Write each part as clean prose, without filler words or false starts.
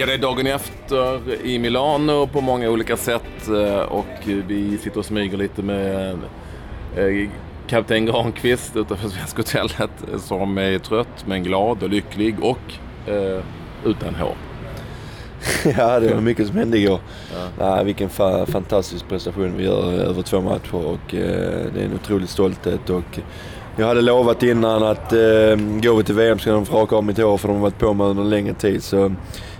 Ja, det är dagen efter i Milano på många olika sätt och vi sitter och smyger lite med Kapten Granqvist utanför Svenska Hotellet som är trött men glad och lycklig och utan hår. Ja, det var mycket som hände igår. Ja. Ja, vilken fantastisk prestation vi gör över 2 matcher och det är en otrolig stolthet och jag hade lovat innan att går vi till VM ska de få raka av mitt hår för de har varit på mig under en längre tid. Så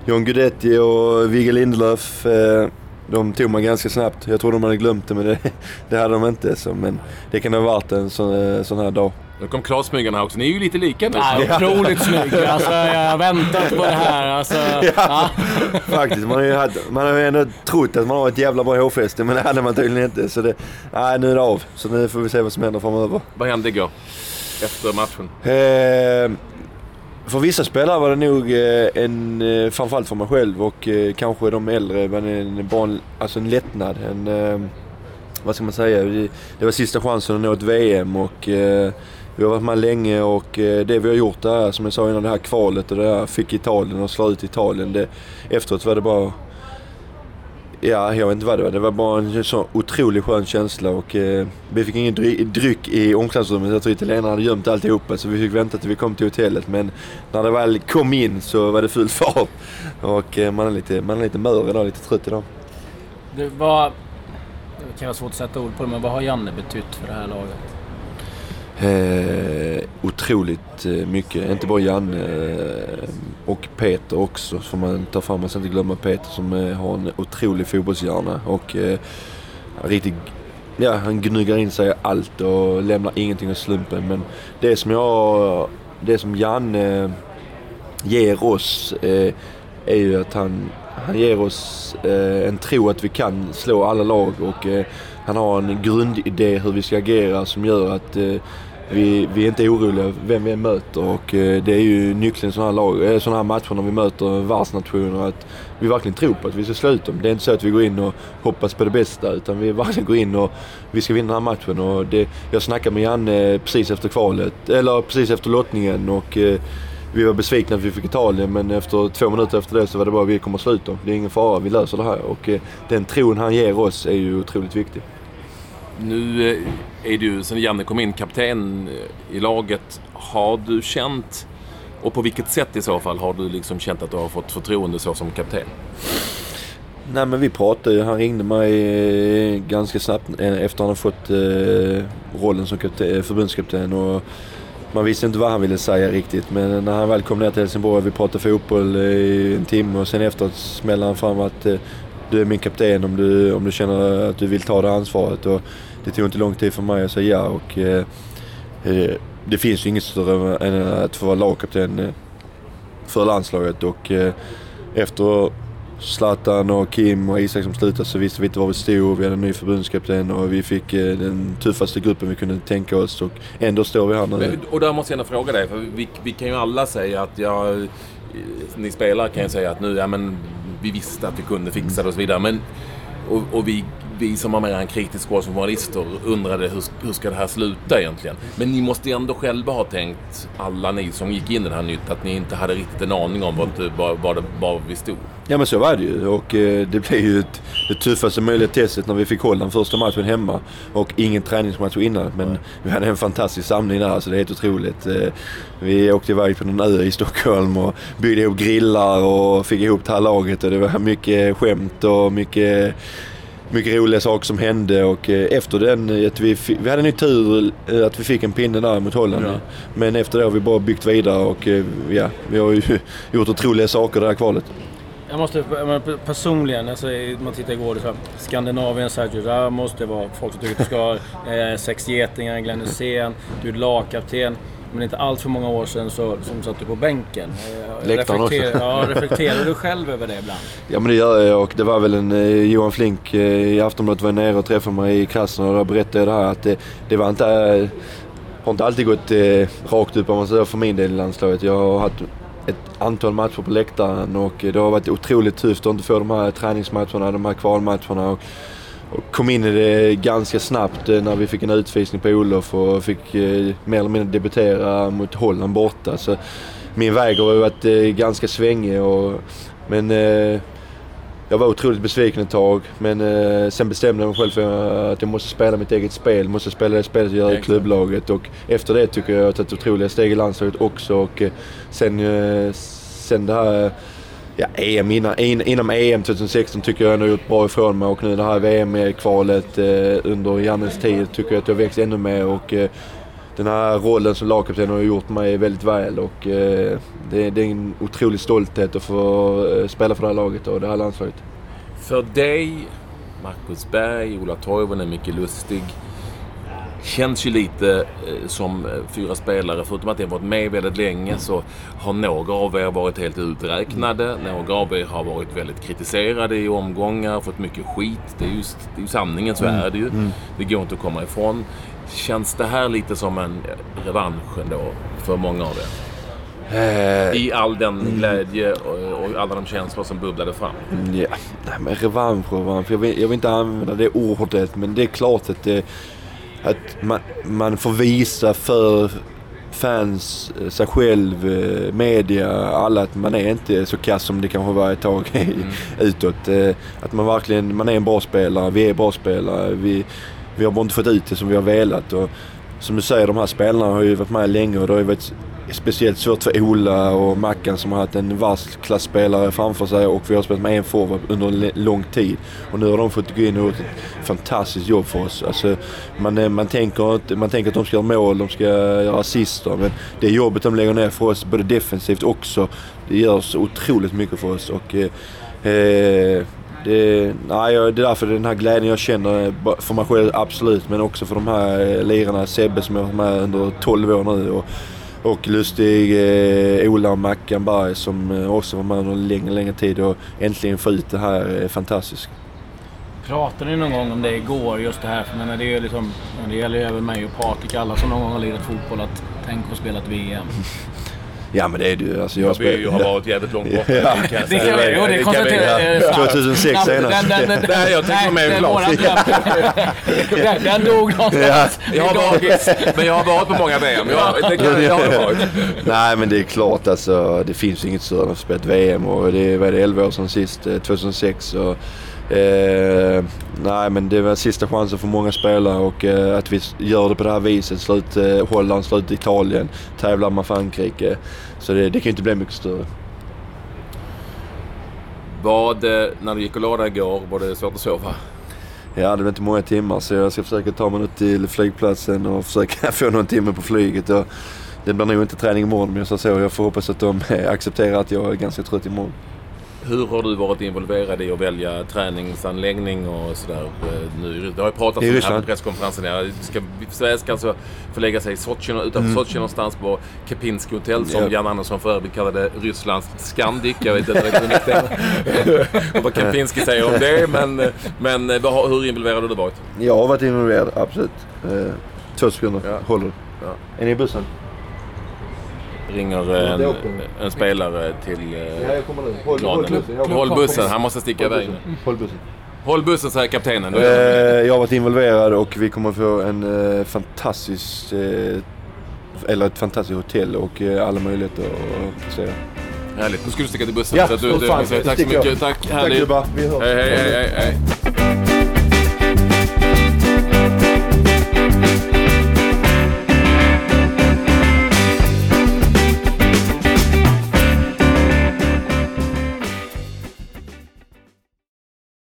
Jon Gudetti och Vigge Lindelöf de tog mig ganska snabbt. Jag tror de hade glömt det men det hade de inte. Så, men det kan ha varit en sån här dag. Då kom klassmyggarna också. Ni är ju lite lika nu. Ja, otroligt snygga. Alltså, jag har väntat på det här. Alltså, ja. Faktiskt, man har ju ändå trott att man har ett jävla bra hårfäste, men det hade man tydligen inte. Så det, nej, nu är det av. Så nu får vi se vad som händer framöver. Vad hände igår efter matchen? För vissa spelare var det nog en, framförallt för mig själv och kanske de äldre, men en lättnad. Vad ska man säga? Det var sista chansen att nå ett VM och vi har varit med länge och det vi har gjort där, som jag sa innan, det här kvalet och det här fick Italien och slå ut Italien. Efteråt var det bara... Ja, jag vet inte vad det var. Det var bara en sån otrolig skön känsla och vi fick ingen dryck i omklädningsrummet. Jag tror italienarna hade gömt alltihopa så vi fick vänta till vi kom till hotellet. Men när det väl kom in så var det fullt fart och man är lite mör idag, lite trött idag. Det var... Det kan vara svårt att sätta ord på det, men vad har Janne betytt för det här laget? Otroligt mycket, inte bara Janne och Peter också, som man tar fram, man ska inte glömma Peter som har en otrolig fotbollshjärna och riktigt, ja, han gnuggar in sig allt och lämnar ingenting åt slumpen, men det som Janne ger oss är ju att han ger oss en tro att vi kan slå alla lag och han har en grundidé hur vi ska agera som gör att vi är inte är oroliga vem vi möter och det är ju nyckeln i sådana här matcher när vi möter världsnationer att vi verkligen tror på att vi ska sluta dem. Det är inte så att vi går in och hoppas på det bästa utan vi verkligen går in och vi ska vinna den här matchen och jag snackade med Janne precis efter kvalet, eller precis efter lottningen och vi var besvikna att vi fick Italien men efter 2 minuter efter det så var det bara vi kommer att sluta. Det är ingen fara, vi löser det här och den tron han ger oss är ju otroligt viktig. Nu är du, sen Janne kom in, kapten i laget. Har du känt, och på vilket sätt i så fall, har du liksom känt att du har fått förtroende så som kapten? Nej, men vi pratade, han ringde mig ganska snabbt efter han har fått rollen som förbundskapten och man visste inte vad han ville säga riktigt, men när han väl kom ner till Helsingborg vi pratade fotboll i en timme och sen efteråt smällde han fram att du är min kapten om du känner att du vill ta det ansvaret och det tog inte lång tid för mig att säga ja och det finns ju inget större än att få vara lagkapten för landslaget och efter Zlatan och Kim och Isak som slutade så visste vi inte var vi stod. Vi hade en ny förbundskapten och vi fick den tuffaste gruppen vi kunde tänka oss och ändå står vi här nu. Och där måste jag gärna fråga dig, för vi kan ju alla säga att ni spelare kan ju säga att nu, ja, men vi visste att vi kunde fixa det och så vidare, men och vi som har mer en kritisk skål som journalister undrade hur ska det här sluta egentligen. Men ni måste ändå själva ha tänkt, alla ni som gick in i det här nytt, att ni inte hade riktigt en aning om var vi stod. Ja, men så var det ju och det blev ju det tuffaste möjliga testet när vi fick Holland första matchen hemma och ingen träningsmatch innan, men vi hade en fantastisk samling där, så det är helt otroligt. Vi åkte iväg på någon ö i Stockholm och byggde ihop grillar och fick ihop det här laget och det var mycket skämt och mycket roliga saker som hände och efter den, att vi hade en ny tur att vi fick en pinne där mot Holland, ja. Men efter det har vi bara byggt vidare och ja, vi har ju gjort otroliga saker det här kvalet. Jag måste, personligen, alltså, man tittar igår, det var Skandinavien, Sergio Ramos, det var folk som tycker att du ska ha 6 getingar, Glenn Hysén, du är lagkapten. Men inte allt för många år sedan som satt du på bänken. Reflekterar du själv över det ibland? Ja, men det gör jag och det var väl Johan Flink i Aftonblad var nere och träffade mig i krassen och då berättade jag det här att det var har inte alltid gått rakt upp om man säger för min del i landslaget. Jag har haft ett antal matcher på läktaren och det har varit otroligt tufft att inte få de här träningsmatcherna, de här kvalmatcherna och kom in i det ganska snabbt när vi fick en utvisning på Olof och fick mer eller mindre debutera mot Holland borta. Så min väg har varit ganska svängig och Men jag var otroligt besviken ett tag. Men sen bestämde jag mig själv för att jag måste spela mitt eget spel. Måste spela det spelet jag gör i klubblaget. Och efter det tycker jag att jag har tagit otroliga steg i landslaget också. Och sen det här... Ja, EM, inom EM 2016 tycker jag ändå har gjort bra ifrån mig, och nu det här VM-kvalet under Jannes tid tycker jag att jag växt ännu mer, och den här rollen som lagkapten har gjort mig väldigt väl, och det är en otrolig stolthet att få spela för det här laget och det här landslaget. För dig, Marcus Berg, Ola Toivonen är mycket lustig. Känns ju lite som fyra spelare, förutom att jag varit med väldigt länge så har några av er varit helt uträknade, några av er har varit väldigt kritiserade i omgångar, fått mycket skit, det är ju sanningen, så är det ju, det går inte att komma ifrån. Känns det här lite som en revansch ändå för många av er? I all den glädje och alla de känslor som bubblade fram. Ja, men revansch, jag vill inte använda det ordet, men det är klart att det att man får visa för fans, sig själv, media, alla att man är inte så kass som det kanske var ett tag utåt. Att man verkligen, man är en bra spelare, vi är bra spelare, vi har bara inte fått ut det som vi har velat. Och som du säger, de här spelarna har ju varit med länge, och det har ju varit speciellt svårt för Ola och Mackan som har haft en vass klassspelare framför sig, och vi har spelat med en forward under en lång tid, och nu har de fått gå in och gjort ett fantastiskt jobb för oss. Alltså, man tänker att de ska göra mål, de ska göra assister, men det jobbet de lägger ner för oss både defensivt också, det gör så otroligt mycket för oss, och det är därför den här glädjen jag känner för mig själv absolut, men också för de här lirarna, Sebbe som jag har med under 12 år nu, och lustig Ola Mackenberg som också var med under länge tid, och äntligen få ut det här är fantastiskt. Pratade ni någon gång om det igår, just det här, för men det är liksom, det gäller ju även mig och Patrik, alla som någon gång har lirat fotboll, att tänka och spela ett VM. Ja, men det är du, alltså jag har varit jävligt långt bort. Ja. Det kan jag, det konstaterar 2006 senast. Nej, jag tänker mig väl klart. Den dog någonstans. Men jag har varit på många VM. Nej, men det är klart, alltså det finns inget större än att spela ett VM, och det var det 11 år sedan sist, 2006, och nej, men det var sista chansen för många spelare, och att vi gör det på det här viset, slut Holland, slut Italien, tävlar med Frankrike, så det kan inte bli mycket större. När du gick och lade igår, var det svårt att sova? Ja, det var inte många timmar, så jag ska försöka ta mig ut till flygplatsen och försöka få någon timme på flyget, och det blir nog inte träning imorgon, men jag får hoppas att de accepterar att jag är ganska trött imorgon. Hur har du varit involverad i att välja träningsanläggning och sådär? Det har ju pratat om den här presskonferensen. Svenskan ska förlägga sig i Sochi, utanför Sochi någonstans på Kapinski hotell, som Jan Andersson för övrigt kallade Rysslands Scandic. Jag vet inte riktigt vad Kapinski säger om det, men hur involverad har du varit? Jag har varit involverad, absolut. 2 sekunder, håller. Ja. Är ni i bussen? Ringer en spelare till planen. Håll bussen, han måste sticka iväg. Håll bussen, säger kaptenen. Jag har varit involverad, och vi kommer få en fantastisk eller ett fantastiskt hotell och alla möjligheter att placera. Härligt, nu ska du sticka till bussen. Ja, så tack så mycket. Tack, härligt. Tack, hej.